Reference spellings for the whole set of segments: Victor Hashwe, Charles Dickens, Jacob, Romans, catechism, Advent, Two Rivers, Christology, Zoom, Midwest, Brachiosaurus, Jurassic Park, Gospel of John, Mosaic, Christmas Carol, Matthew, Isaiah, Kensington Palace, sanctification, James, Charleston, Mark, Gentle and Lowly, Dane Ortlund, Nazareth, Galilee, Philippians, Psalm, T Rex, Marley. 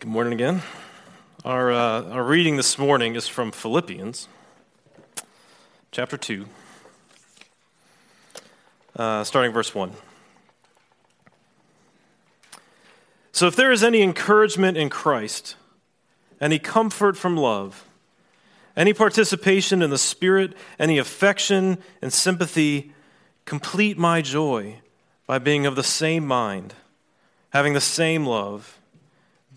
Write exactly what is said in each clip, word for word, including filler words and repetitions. Good morning again. Our, uh, our reading this morning is from Philippians, chapter two, uh, starting verse one. So if there is any encouragement in Christ, any comfort from love, any participation in the Spirit, any affection and sympathy, complete my joy by being of the same mind, having the same love,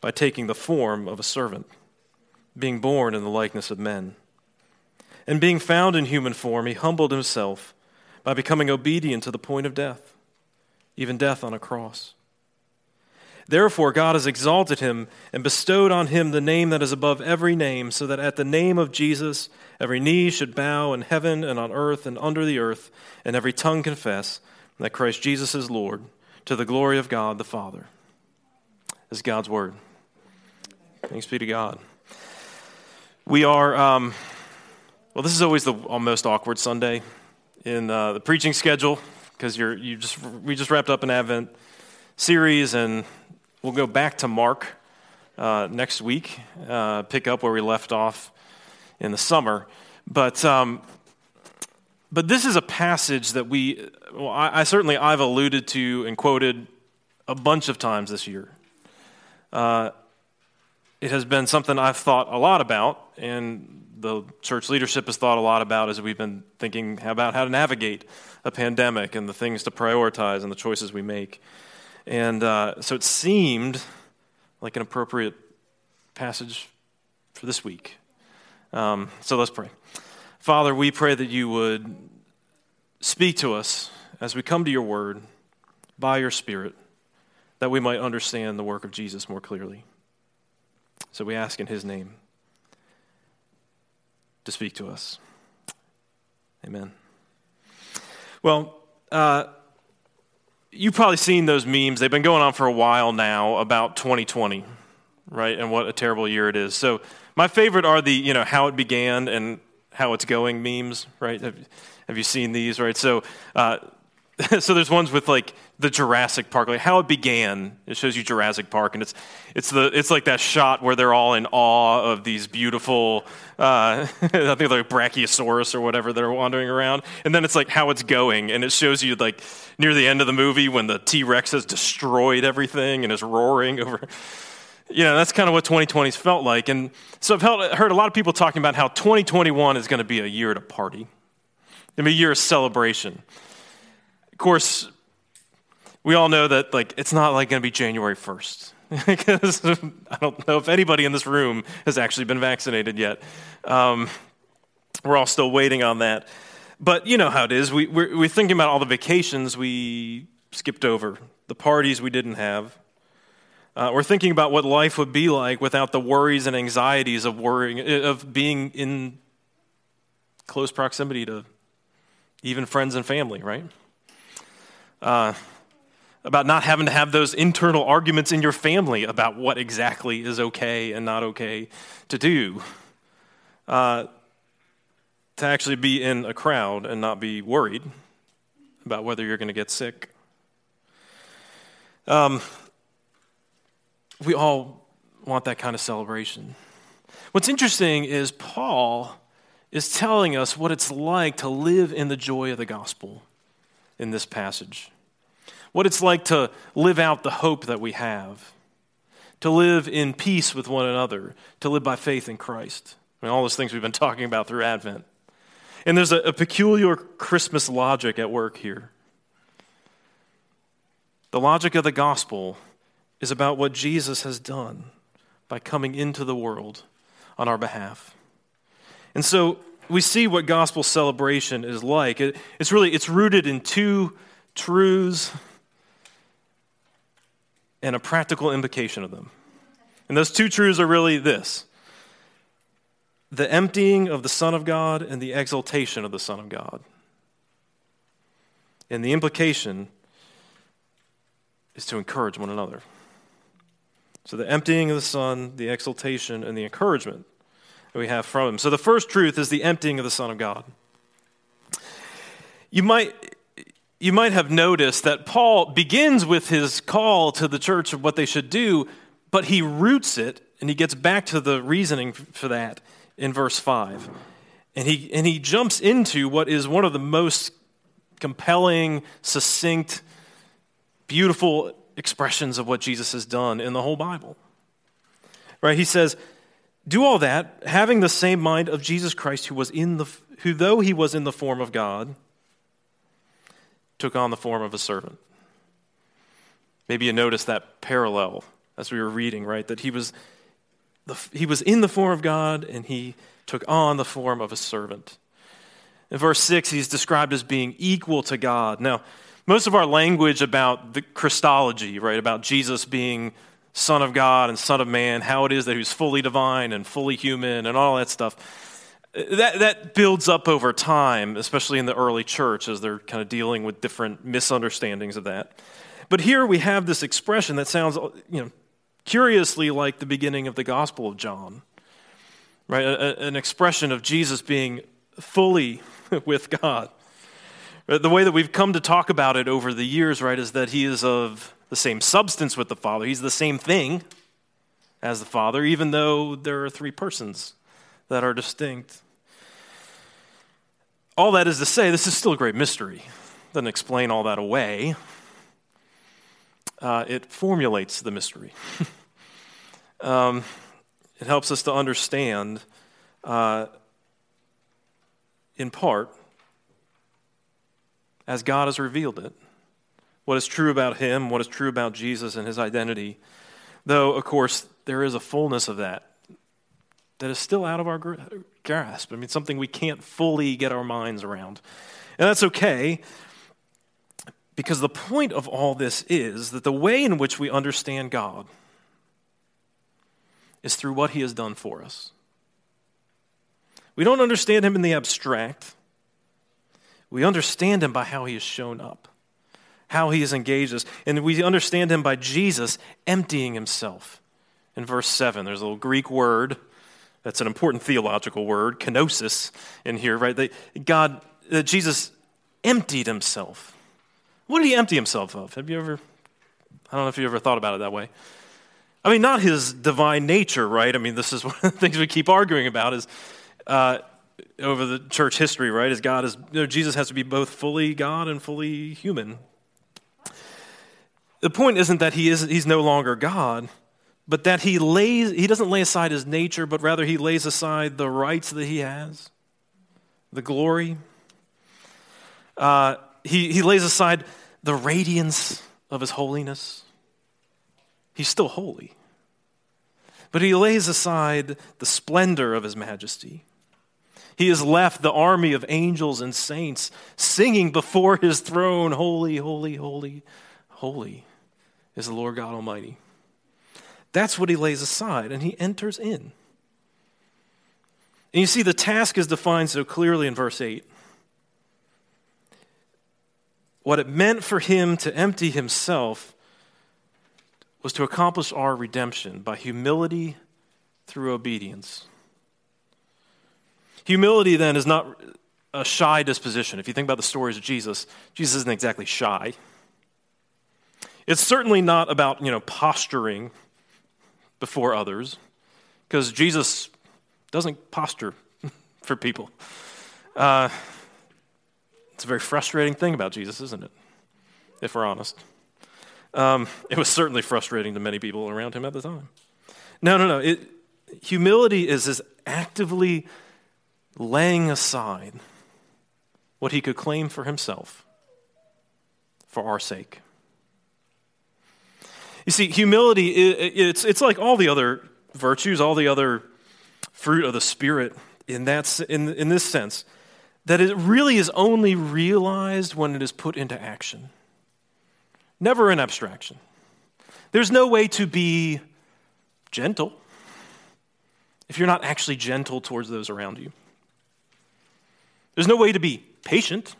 by taking the form of a servant, being born in the likeness of men. And being found in human form, he humbled himself by becoming obedient to the point of death, even death on a cross. Therefore, God has exalted him and bestowed on him the name that is above every name, so that at the name of Jesus, every knee should bow in heaven and on earth and under the earth, and every tongue confess that Christ Jesus is Lord, to the glory of God the Father. This is God's word. Thanks be to God. We are, um, well, this is always the most awkward Sunday in uh, the preaching schedule, because you're you just we just wrapped up an Advent series, and we'll go back to Mark uh, next week, uh, pick up where we left off in the summer. But um, but this is a passage that we, well, I, I certainly I've alluded to and quoted a bunch of times this year. Uh, It has been something I've thought a lot about, and the church leadership has thought a lot about as we've been thinking about how to navigate a pandemic and the things to prioritize and the choices we make. And uh, so it seemed like an appropriate passage for this week. Um, so let's pray. Father, we pray that you would speak to us as we come to your word by your Spirit, that we might understand the work of Jesus more clearly. So we ask in his name to speak to us. Amen. Well, uh, you've probably seen those memes. They've been going on for a while now about twenty twenty, right? And what a terrible year it is. So my favorite are the, you know, how it began and how it's going memes, right? Have, have you seen these, right? So uh, so there's ones with like the Jurassic Park, like how it began. It shows you Jurassic Park, and it's it's the it's like that shot where they're all in awe of these beautiful, uh, I think they're like Brachiosaurus or whatever that are wandering around. And then it's like how it's going, and it shows you like near the end of the movie when the T Rex has destroyed everything and is roaring over. You know, that's kind of what twenty twenty's felt like. And so I've heard a lot of people talking about how twenty twenty-one is going to be a year to party, it'll be a year of celebration. Of course, we all know that like it's not like going to be January first, because I don't know if anybody in this room has actually been vaccinated yet. Um, we're all still waiting on that. But you know how it is. We, we're, we're thinking about all the vacations we skipped over, the parties we didn't have. Uh, we're thinking about what life would be like without the worries and anxieties of worrying, of being in close proximity to even friends and family, right? Uh, about not having to have those internal arguments in your family about what exactly is okay and not okay to do. Uh, to actually be in a crowd and not be worried about whether you're going to get sick. Um, we all want that kind of celebration. What's interesting is Paul is telling us what it's like to live in the joy of the gospel in this passage. What it's like to live out the hope that we have, to live in peace with one another, to live by faith in Christ. I mean, all those things we've been talking about through Advent. And there's a, a peculiar Christmas logic at work here. The logic of the gospel is about what Jesus has done by coming into the world on our behalf. And so we see what gospel celebration is like. It, it's really, it's rooted in two truths and a practical implication of them. And those two truths are really this: the emptying of the Son of God and the exaltation of the Son of God. And the implication is to encourage one another. So the emptying of the Son, the exaltation, and the encouragement that we have from him. So the first truth is the emptying of the Son of God. You might, you might have noticed that Paul begins with his call to the church of what they should do, but he roots it, and he gets back to the reasoning for that in verse five. And he, and he jumps into what is one of the most compelling, succinct, beautiful expressions of what Jesus has done in the whole Bible. Right? He says, do all that, having the same mind of Jesus Christ, who was in the who though he was in the form of God, took on the form of a servant. Maybe you noticed that parallel as we were reading, right? That he was the, he was in the form of God, and he took on the form of a servant. In verse six, he's described as being equal to God. Now, most of our language about the Christology, right, about Jesus being Son of God and Son of Man, how it is that he was fully divine and fully human and all that stuff, that, that builds up over time, especially in the early church as they're kind of dealing with different misunderstandings of that. But here we have this expression that sounds, you know, curiously like the beginning of the Gospel of John, right? A, a, an expression of Jesus being fully with God. The way that we've come to talk about it over the years, right, is that he is of the same substance with the Father. He's the same thing as the Father, even though there are three persons that are distinct. All that is to say, this is still a great mystery. It doesn't explain all that away. Uh, it formulates the mystery. um, it helps us to understand, uh, in part, as God has revealed it, what is true about him, what is true about Jesus and his identity, though, of course, there is a fullness of that that is still out of our grasp. I mean, something we can't fully get our minds around. And that's okay, because the point of all this is that the way in which we understand God is through what he has done for us. We don't understand him in the abstract. We understand him by how he has shown up, how he has engaged us. And we understand him by Jesus emptying himself. In verse seven, there's a little Greek word that's an important theological word, kenosis, in here, right? That God, that Jesus emptied himself. What did he empty himself of? Have you ever, I don't know if you ever thought about it that way. I mean, not his divine nature, right? I mean, this is one of the things we keep arguing about is, uh, over the church history, right? As God is, you know, Jesus has to be both fully God and fully human. The point isn't that he is he's no longer God, but that he lays he doesn't lay aside his nature, but rather he lays aside the rights that he has, the glory. Uh, he he lays aside the radiance of his holiness. He's still holy, but he lays aside the splendor of his majesty. He has left the army of angels and saints singing before his throne, holy, holy, holy, holy is the Lord God Almighty. That's what he lays aside, and he enters in. And you see, the task is defined so clearly in verse eight. What it meant for him to empty himself was to accomplish our redemption by humility through obedience. Humility, then, is not a shy disposition. If you think about the stories of Jesus, Jesus isn't exactly shy. It's certainly not about, you know, posturing before others, because Jesus doesn't posture for people. Uh, it's a very frustrating thing about Jesus, isn't it? If we're honest. Um, it was certainly frustrating to many people around him at the time. No, no, no. It, humility is this actively laying aside what he could claim for himself for our sake. You see, humility, it's it's like all the other virtues, all the other fruit of the Spirit in that in in this sense, that it really is only realized when it is put into action. Never in abstraction. There's no way to be gentle if you're not actually gentle towards those around you. There's no way to be patient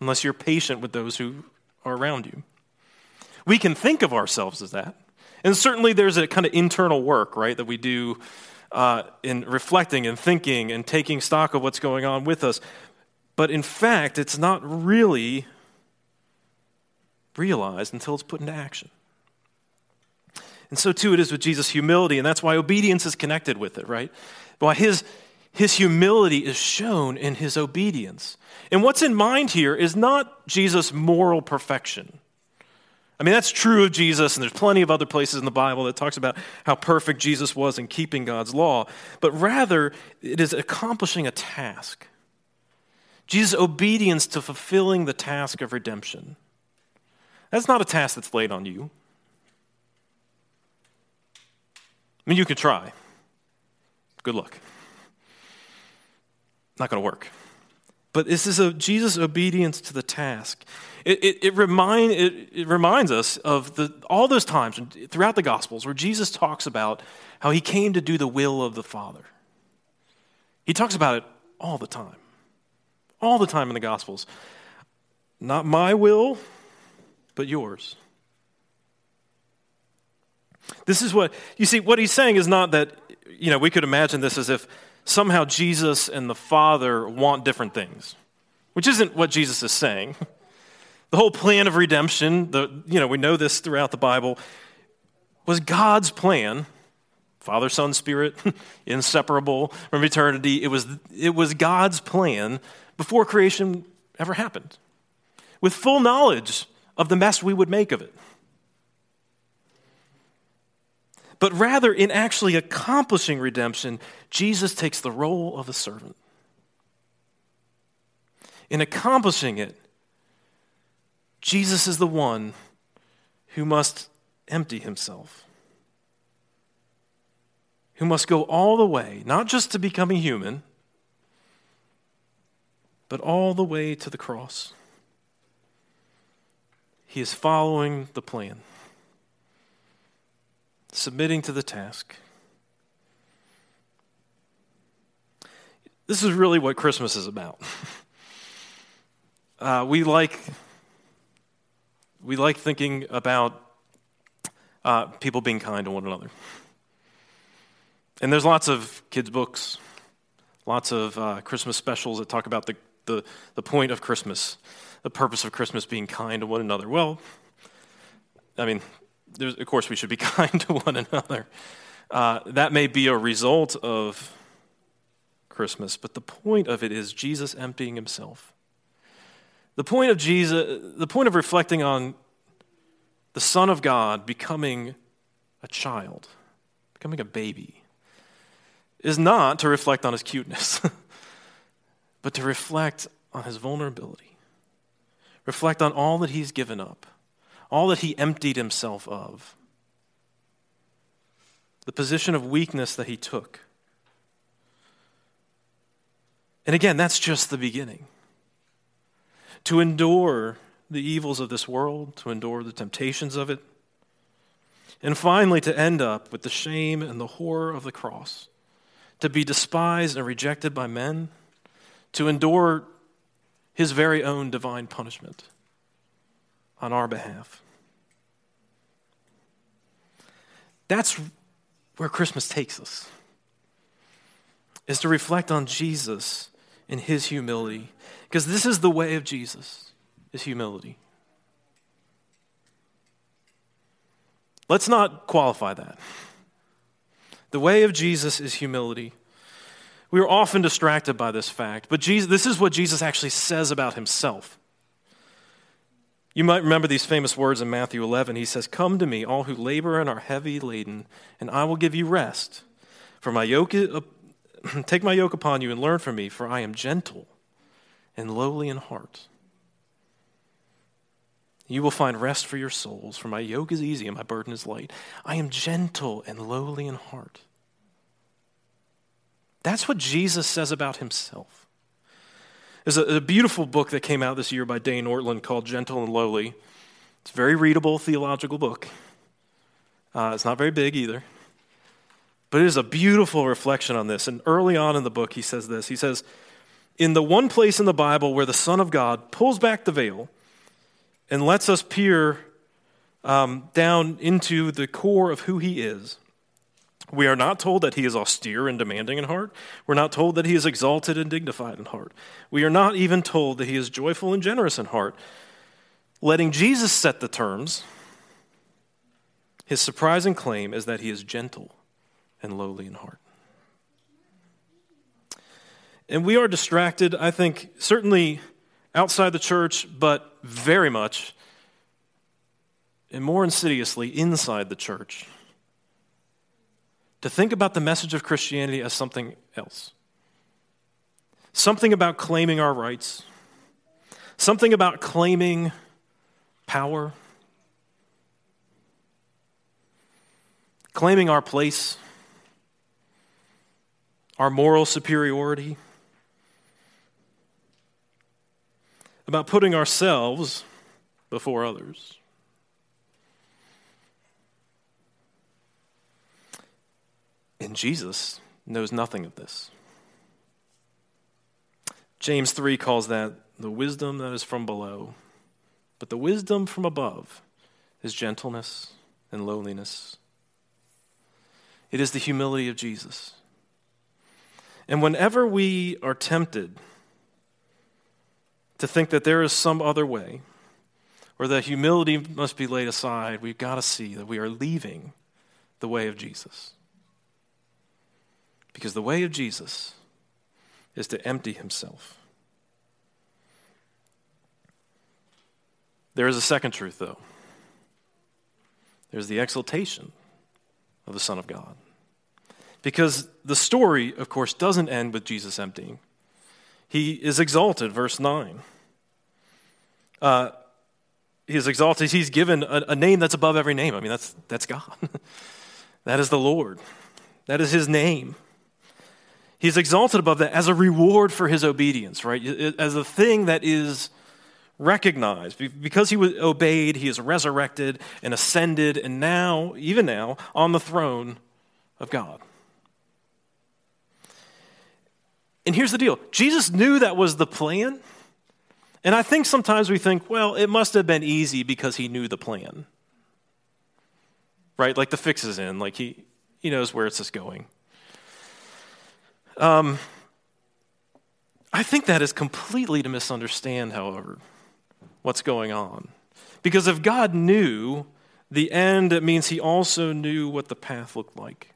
unless you're patient with those who are around you. We can think of ourselves as that. And certainly there's a kind of internal work, right, that we do uh, in reflecting and thinking and taking stock of what's going on with us. But in fact, it's not really realized until it's put into action. And so too it is with Jesus' humility, and that's why obedience is connected with it, right? Why his, his humility is shown in his obedience. And what's in mind here is not Jesus' moral perfection. I mean, that's true of Jesus, and there's plenty of other places in the Bible that talks about how perfect Jesus was in keeping God's law, but rather it is accomplishing a task. Jesus' obedience to fulfilling the task of redemption. That's not a task that's laid on you. I mean, you could try. Good luck. Not going to work. But this is a Jesus' obedience to the task. It it, it, remind, it, it reminds us of the all those times throughout the Gospels where Jesus talks about how he came to do the will of the Father. He talks about it all the time. All the time in the Gospels. Not my will, but yours. This is what, you see, what he's saying is not that, you know, we could imagine this as if somehow Jesus and the Father want different things, which isn't what Jesus is saying. The whole plan of redemption, the you know, we know this throughout the Bible, was God's plan, Father, Son, Spirit, inseparable from eternity. It was, it was God's plan before creation ever happened, with full knowledge of the mess we would make of it. But rather, in actually accomplishing redemption, Jesus takes the role of a servant. In accomplishing it, Jesus is the one who must empty himself, who must go all the way, not just to becoming human, but all the way to the cross. He is following the plan, submitting to the task. This is really what Christmas is about. uh, we like we like thinking about uh, people being kind to one another. And there's lots of kids' books, lots of uh, Christmas specials that talk about the, the, the point of Christmas, the purpose of Christmas being kind to one another. Well, I mean, There's, of course, we should be kind to one another. Uh, that may be a result of Christmas, but the point of it is Jesus emptying himself. The point of Jesus, the point of reflecting on the Son of God becoming a child, becoming a baby, is not to reflect on his cuteness, but to reflect on his vulnerability, reflect on all that he's given up, all that he emptied himself of, the position of weakness that he took. And again, that's just the beginning. To endure the evils of this world, to endure the temptations of it, and finally to end up with the shame and the horror of the cross, to be despised and rejected by men, to endure his very own divine punishment on our behalf. That's where Christmas takes us, is to reflect on Jesus and his humility, because this is the way of Jesus, is humility. Let's not qualify that. The way of Jesus is humility. We are often distracted by this fact, but Jesus, this is what Jesus actually says about himself. You might remember these famous words in Matthew eleven. He says, "Come to me, all who labor and are heavy laden, and I will give you rest. For my yoke, uh, take my yoke upon you and learn from me, for I am gentle and lowly in heart. You will find rest for your souls, for my yoke is easy and my burden is light. I am gentle and lowly in heart." That's what Jesus says about himself. There's a, a beautiful book that came out this year by Dane Ortlund called Gentle and Lowly. It's a very readable theological book. Uh, it's not very big either. But it is a beautiful reflection on this. And early on in the book, he says this. He says, in the one place in the Bible where the Son of God pulls back the veil and lets us peer um, down into the core of who he is, we are not told that he is austere and demanding in heart. We're not told that he is exalted and dignified in heart. We are not even told that he is joyful and generous in heart. Letting Jesus set the terms, his surprising claim is that he is gentle and lowly in heart. And we are distracted, I think, certainly outside the church, but very much, and more insidiously, inside the church, to think about the message of Christianity as something else. Something about claiming our rights. Something about claiming power. Claiming our place. Our moral superiority. About putting ourselves before others. And Jesus knows nothing of this. James three calls that the wisdom that is from below, but the wisdom from above is gentleness and lowliness. It is the humility of Jesus. And whenever we are tempted to think that there is some other way, or that humility must be laid aside, we've got to see that we are leaving the way of Jesus. Because the way of Jesus is to empty himself. There is a second truth, though. There's the exaltation of the Son of God. Because the story, of course, doesn't end with Jesus emptying. He is exalted, verse nine. Uh, he is exalted. He's given a, a name that's above every name. I mean, that's, that's God. That is the Lord. That is his name. He's exalted above that as a reward for his obedience, right? As a thing that is recognized. Because he was obeyed, he is resurrected and ascended, and now, even now, on the throne of God. And here's the deal. Jesus knew that was the plan. And I think sometimes we think, well, it must have been easy because he knew the plan. Right? Like the fix is in. Like he, he knows where it's just going. Um, I think that is completely to misunderstand, however, what's going on. Because if God knew the end, it means he also knew what the path looked like.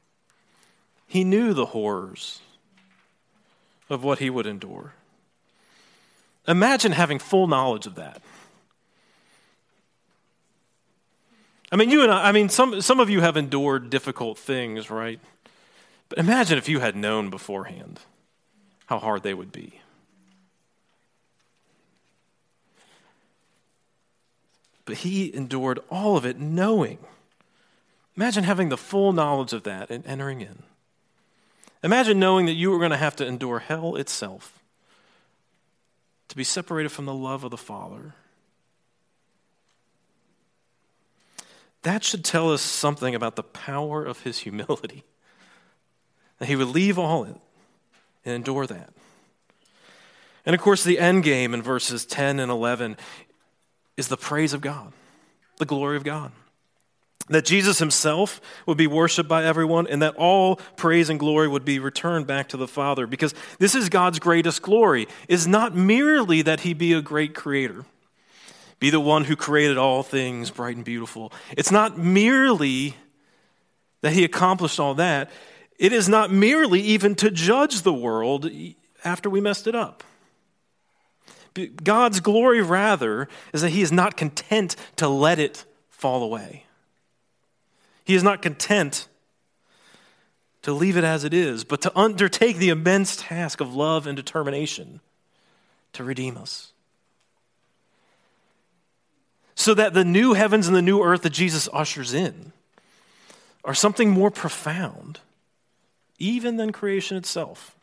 He knew the horrors of what he would endure. Imagine having full knowledge of that. I mean, you and I, I mean, some, some of you have endured difficult things, right? But imagine if you had known beforehand how hard they would be. But he endured all of it knowing. Imagine having the full knowledge of that and entering in. Imagine knowing that you were going to have to endure hell itself to be separated from the love of the Father. That should tell us something about the power of his humility. That he would leave all it and endure that. And of course, the end game in verses ten and eleven is the praise of God, the glory of God. That Jesus himself would be worshiped by everyone and that all praise and glory would be returned back to the Father, because this is God's greatest glory, is not merely that he be a great creator, be the one who created all things bright and beautiful. It's not merely that he accomplished all that. It is not merely even to judge the world after we messed it up. God's glory, rather, is that he is not content to let it fall away. He is not content to leave it as it is, but to undertake the immense task of love and determination to redeem us. So that the new heavens and the new earth that Jesus ushers in are something more profound even than creation itself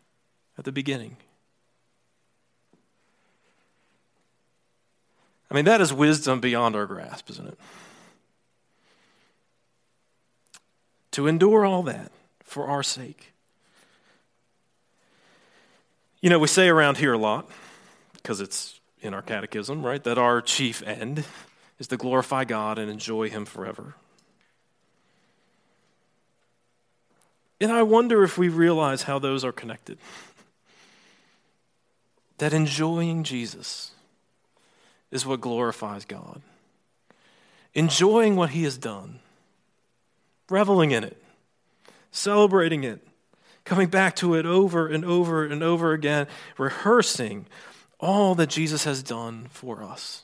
at the beginning. I mean, that is wisdom beyond our grasp, isn't it? To endure all that for our sake. You know, we say around here a lot, because it's in our catechism, right, that our chief end is to glorify God and enjoy him forever. And I wonder if we realize how those are connected. That enjoying Jesus is what glorifies God. Enjoying what he has done, reveling in it, celebrating it, coming back to it over and over and over again, rehearsing all that Jesus has done for us.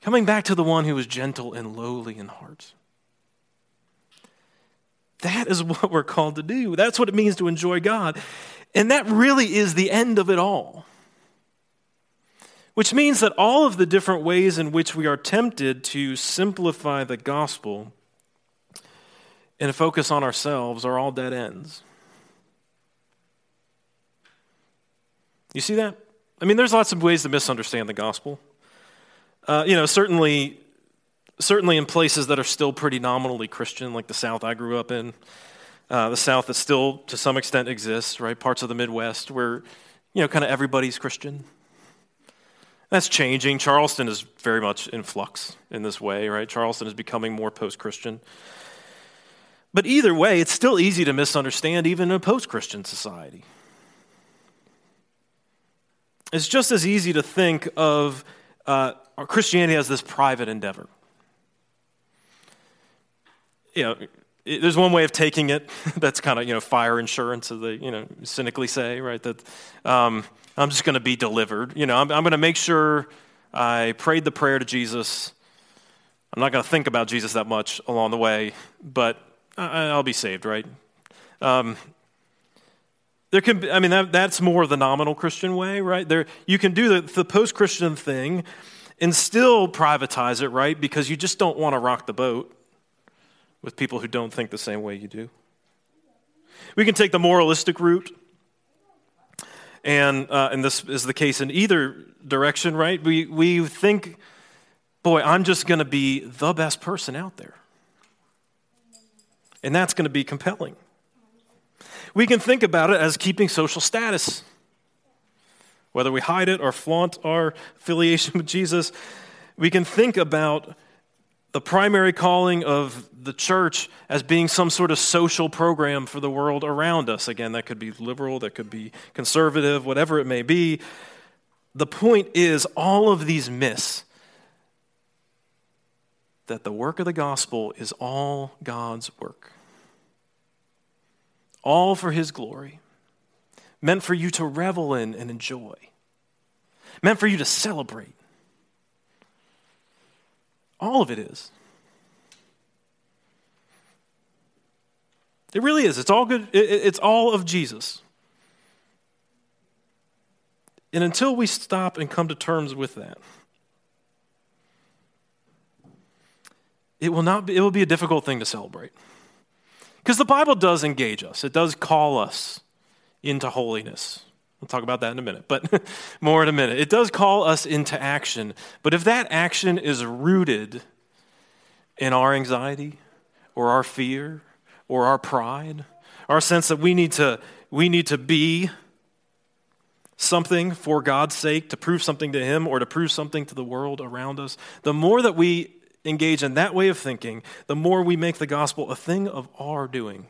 Coming back to the one who is gentle and lowly in heart. That is what we're called to do. That's what it means to enjoy God. And that really is the end of it all. Which means that all of the different ways in which we are tempted to simplify the gospel and to focus on ourselves are all dead ends. You see that? I mean, there's lots of ways to misunderstand the gospel. Uh, you know, certainly, certainly in places that are still pretty nominally Christian, like the South I grew up in, uh, the South that still, to some extent, exists, right? Parts of the Midwest where, you know, kind of everybody's Christian. That's changing. Charleston is very much in flux in this way, right? Charleston is becoming more post-Christian. But either way, it's still easy to misunderstand even in a post-Christian society. It's just as easy to think of uh, Christianity as this private endeavor. You know, it, there's one way of taking it that's kind of, you know, fire insurance, as they, you know, cynically say, right? That um, I'm just going to be delivered. You know, I'm, I'm going to make sure I prayed the prayer to Jesus. I'm not going to think about Jesus that much along the way, but I, I'll be saved, right? Um, there can be, I mean, that, that's more the nominal Christian way, right? There, you can do the, the post-Christian thing and still privatize it, right? Because you just don't want to rock the boat with people who don't think the same way you do. We can take the moralistic route. And uh, and this is the case in either direction, right? We we think, boy, I'm just going to be the best person out there. And that's going to be compelling. We can think about it as keeping social status. Whether we hide it or flaunt our affiliation with Jesus, we can think about the primary calling of the church as being some sort of social program for the world around us. Again, that could be liberal, that could be conservative, whatever it may be. The point is, all of these myths that the work of the gospel is all God's work. All for his glory. Meant for you to revel in and enjoy. Meant for you to celebrate. All of it is. It really is. It's all good. It's all of Jesus. And until we stop and come to terms with that, it will not be, it will be a difficult thing to celebrate. Because the Bible does engage us. It does call us into holiness. We'll talk about that in a minute, but more in a minute. It does call us into action, but if that action is rooted in our anxiety or our fear or our pride, our sense that we need to we need to be something for God's sake, to prove something to him or to prove something to the world around us, the more that we engage in that way of thinking, the more we make the gospel a thing of our doing.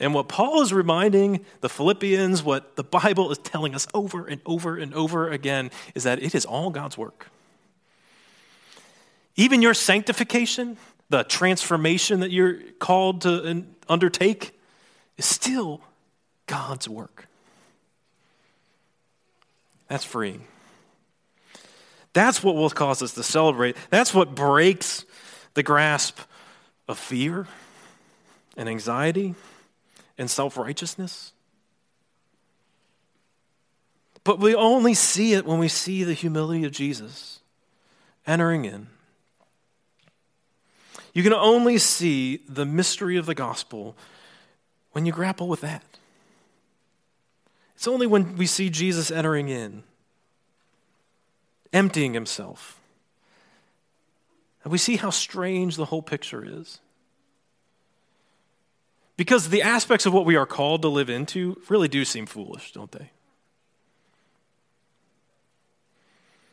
And what Paul is reminding the Philippians, what the Bible is telling us over and over and over again, is that it is all God's work. Even your sanctification, the transformation that you're called to undertake, is still God's work. That's freeing. That's what will cause us to celebrate. That's what breaks the grasp of fear and anxiety and self-righteousness. But we only see it when we see the humility of Jesus entering in. You can only see the mystery of the gospel when you grapple with that. It's only when we see Jesus entering in, emptying himself, and we see how strange the whole picture is. Because the aspects of what we are called to live into really do seem foolish, don't they?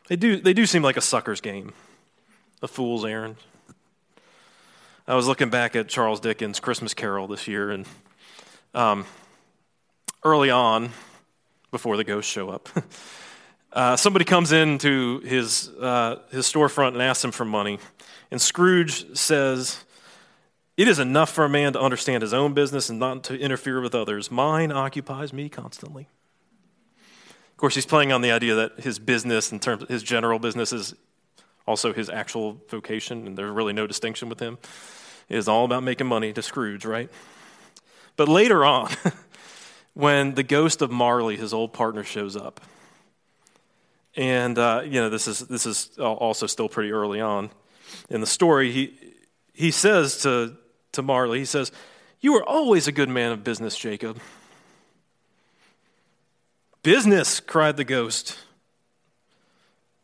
They do they do seem like a sucker's game, a fool's errand. I was looking back at Charles Dickens' Christmas Carol this year, and um, early on, before the ghosts show up, uh, somebody comes into his uh, his storefront and asks him for money, and Scrooge says, "It is enough for a man to understand his own business and not to interfere with others. Mine occupies me constantly." Of course, he's playing on the idea that his business, in terms of his general business, is also his actual vocation, and there's really no distinction with him. It is all about making money to Scrooge, right? But later on, when the ghost of Marley, his old partner, shows up, and uh, you know this is this is also still pretty early on in the story, he he says to to Marley, he says, "You were always a good man of business, Jacob." "Business," cried the ghost.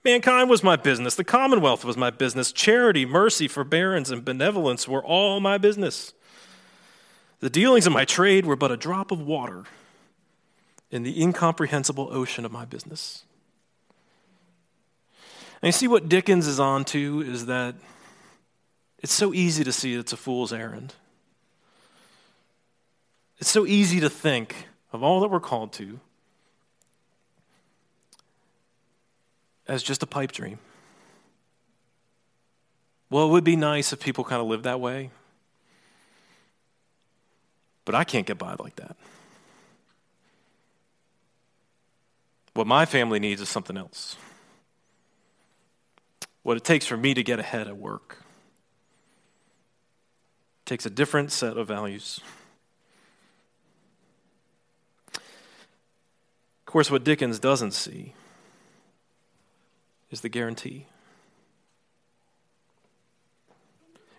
"Mankind was my business. The commonwealth was my business. Charity, mercy, forbearance, and benevolence were all my business. The dealings of my trade were but a drop of water in the incomprehensible ocean of my business." And you see what Dickens is on to is that it's so easy to see it's a fool's errand. It's so easy to think of all that we're called to as just a pipe dream. Well, it would be nice if people kind of lived that way, but I can't get by like that. What my family needs is something else. What it takes for me to get ahead at work takes a different set of values. Of course, what Dickens doesn't see is the guarantee.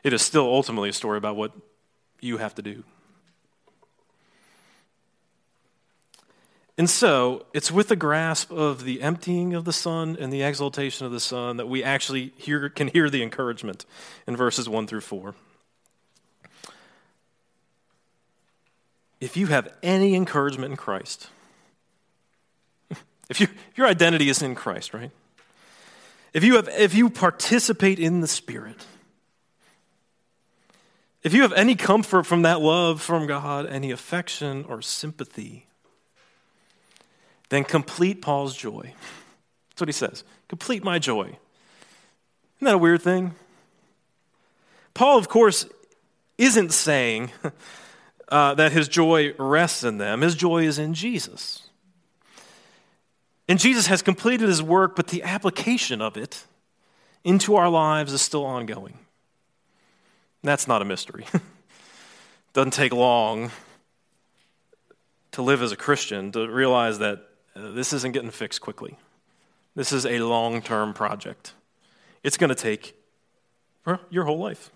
It is still ultimately a story about what you have to do. And so, it's with a grasp of the emptying of the Son and the exaltation of the Son that we actually hear, can hear the encouragement in verses one through four. If you have any encouragement in Christ, if, you, if your identity is in Christ, right? If you have, if you participate in the Spirit, if you have any comfort from that love from God, any affection or sympathy, then complete Paul's joy. That's what he says. Complete my joy. Isn't that a weird thing? Paul, of course, isn't saying uh, that his joy rests in them. His joy is in Jesus. And Jesus has completed his work, but the application of it into our lives is still ongoing. And that's not a mystery. Doesn't take long to live as a Christian to realize that uh, this isn't getting fixed quickly. This is a long-term project. It's going to take your whole life.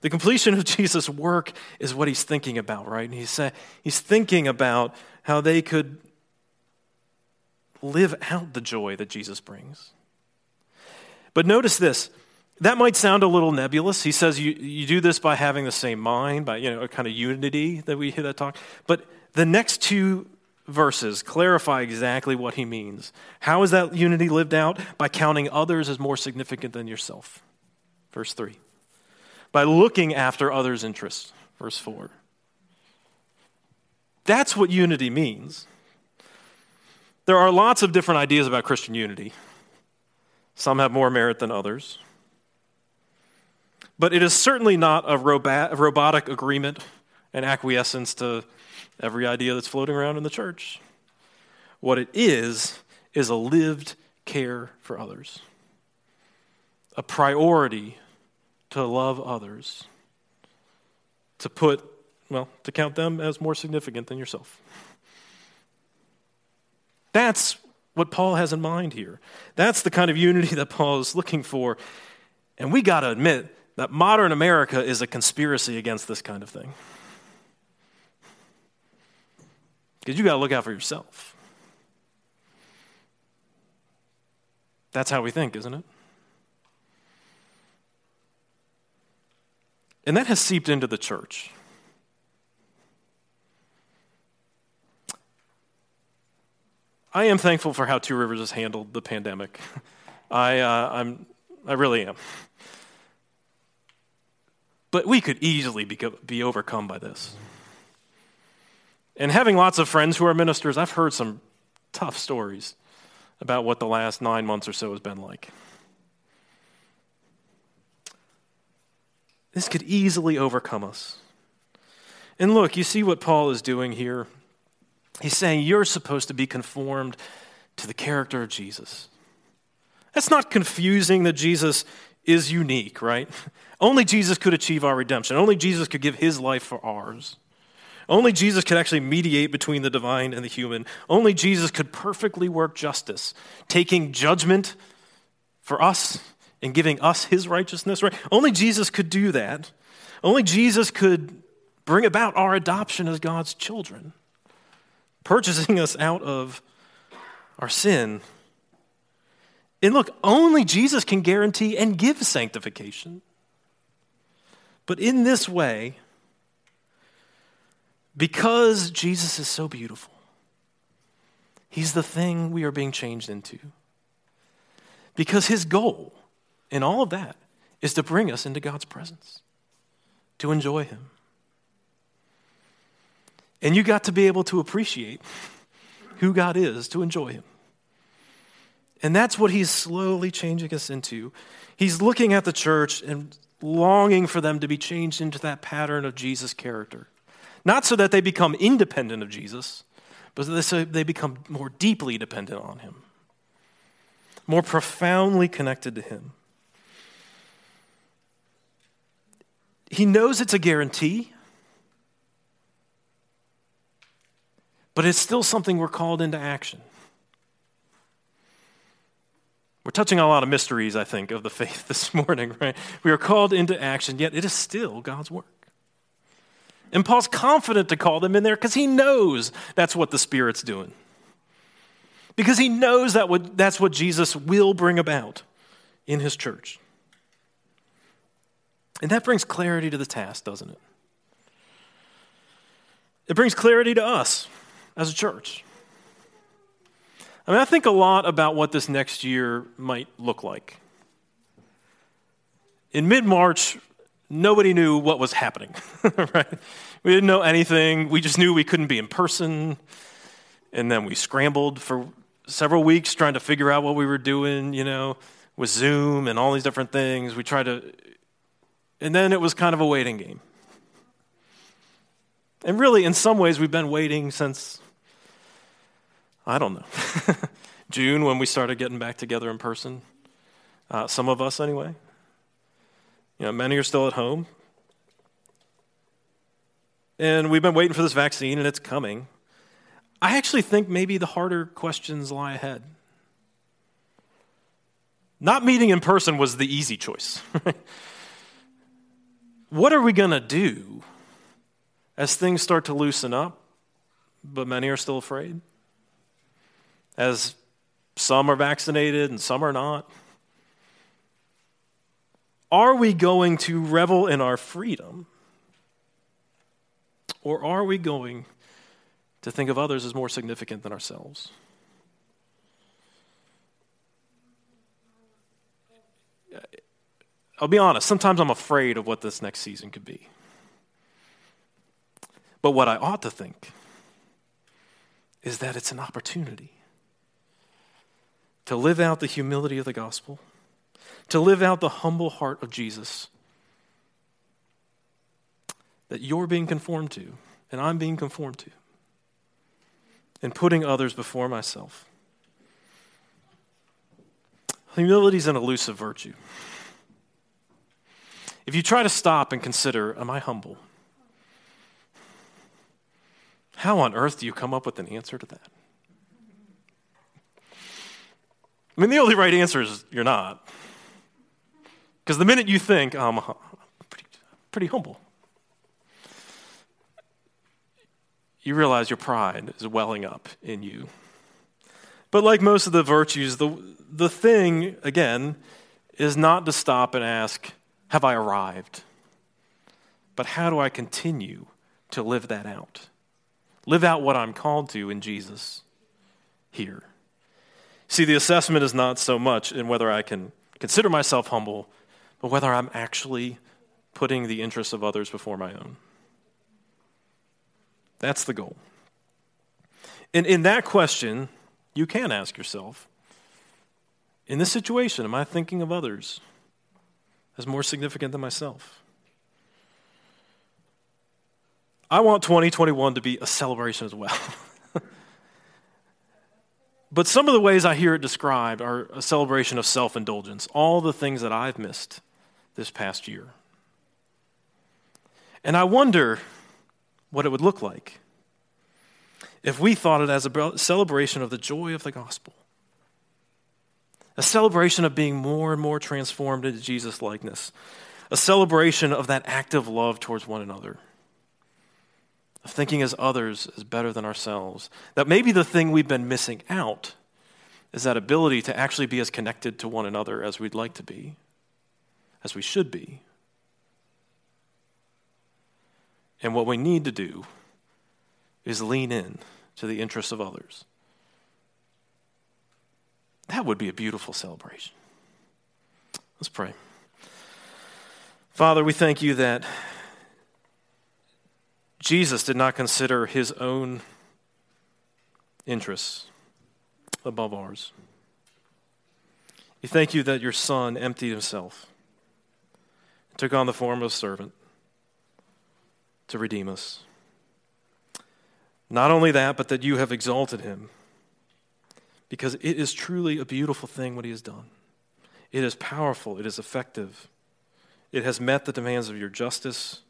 The completion of Jesus' work is what he's thinking about, right? And he's, uh, he's thinking about how they could live out the joy that Jesus brings. But notice this. That might sound a little nebulous. He says you, you do this by having the same mind, by, you know, a kind of unity that we hear that talk. But the next two verses clarify exactly what he means. How is that unity lived out? By counting others as more significant than yourself. Verse three. By looking after others' interests. Verse four. That's what unity means. There are lots of different ideas about Christian unity. Some have more merit than others. But it is certainly not a robotic agreement and acquiescence to every idea that's floating around in the church. What it is, is a lived care for others, a priority to love others, to put, well, to count them as more significant than yourself. That's what Paul has in mind here. That's the kind of unity that Paul is looking for. And we got to admit that modern America is a conspiracy against this kind of thing. Because you got to look out for yourself. That's how we think, isn't it? And that has seeped into the church. I am thankful for how Two Rivers has handled the pandemic. I uh, I'm I really am. But we could easily be, be overcome by this. And having lots of friends who are ministers, I've heard some tough stories about what the last nine months or so has been like. This could easily overcome us. And look, you see what Paul is doing here? He's saying you're supposed to be conformed to the character of Jesus. That's not confusing that Jesus is unique, right? Only Jesus could achieve our redemption. Only Jesus could give his life for ours. Only Jesus could actually mediate between the divine and the human. Only Jesus could perfectly work justice, taking judgment for us and giving us his righteousness, right? Only Jesus could do that. Only Jesus could bring about our adoption as God's children, purchasing us out of our sin. And look, only Jesus can guarantee and give sanctification. But in this way, because Jesus is so beautiful, he's the thing we are being changed into. Because his goal in all of that is to bring us into God's presence, to enjoy him. And you got to be able to appreciate who God is to enjoy him. And that's what he's slowly changing us into. He's looking at the church and longing for them to be changed into that pattern of Jesus' character. Not so that they become independent of Jesus, but so they become more deeply dependent on him, more profoundly connected to him. He knows it's a guarantee, but it's still something we're called into action. We're touching on a lot of mysteries, I think, of the faith this morning, right? We are called into action, yet it is still God's work. And Paul's confident to call them in there because he knows that's what the Spirit's doing. Because he knows that what, that's what Jesus will bring about in his church. And that brings clarity to the task, doesn't it? It brings clarity to us as a church. I mean, I think a lot about what this next year might look like. In mid-March, nobody knew what was happening, right? We didn't know anything. We just knew we couldn't be in person. And then we scrambled for several weeks trying to figure out what we were doing, you know, with Zoom and all these different things. We tried to, and then it was kind of a waiting game. And really, in some ways, we've been waiting since, I don't know, June, when we started getting back together in person. Uh, some of us, anyway. You know, many are still at home. And we've been waiting for this vaccine, and it's coming. I actually think maybe the harder questions lie ahead. Not meeting in person was the easy choice. What are we going to do as things start to loosen up, but many are still afraid? As some are vaccinated and some are not. Are we going to revel in our freedom? Or are we going to think of others as more significant than ourselves? I'll be honest, sometimes I'm afraid of what this next season could be. But what I ought to think is that it's an opportunity to live out the humility of the gospel, to live out the humble heart of Jesus that you're being conformed to and I'm being conformed to, and putting others before myself. Humility is an elusive virtue. If you try to stop and consider, am I humble? How on earth do you come up with an answer to that? I mean, the only right answer is you're not. Because the minute you think, oh, I'm pretty, pretty humble, you realize your pride is welling up in you. But like most of the virtues, the, the thing, again, is not to stop and ask, have I arrived? But how do I continue to live that out? Live out what I'm called to in Jesus. here. See, the assessment is not so much in whether I can consider myself humble, but whether I'm actually putting the interests of others before my own. That's the goal. And in that question, you can ask yourself, in this situation, am I thinking of others as more significant than myself? I want twenty twenty-one to be a celebration as well. But some of the ways I hear it described are a celebration of self-indulgence, all the things that I've missed this past year. And I wonder what it would look like if we thought it as a celebration of the joy of the gospel, a celebration of being more and more transformed into Jesus' likeness, a celebration of that active love towards one another, of thinking as others is better than ourselves, that maybe the thing we've been missing out is that ability to actually be as connected to one another as we'd like to be, as we should be. And what we need to do is lean in to the interests of others. That would be a beautiful celebration. Let's pray. Father, we thank you that Jesus did not consider his own interests above ours. We thank you that your Son emptied himself, took on the form of a servant to redeem us. Not only that, but that you have exalted him, because it is truly a beautiful thing what he has done. It is powerful. It is effective. It has met the demands of your justice,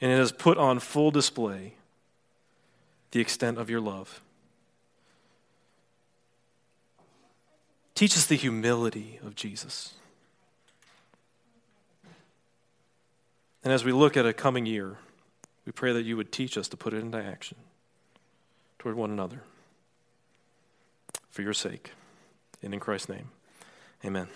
and it has put on full display the extent of your love. Teach us the humility of Jesus. And as we look at a coming year, we pray that you would teach us to put it into action toward one another. For your sake, and in Christ's name, amen.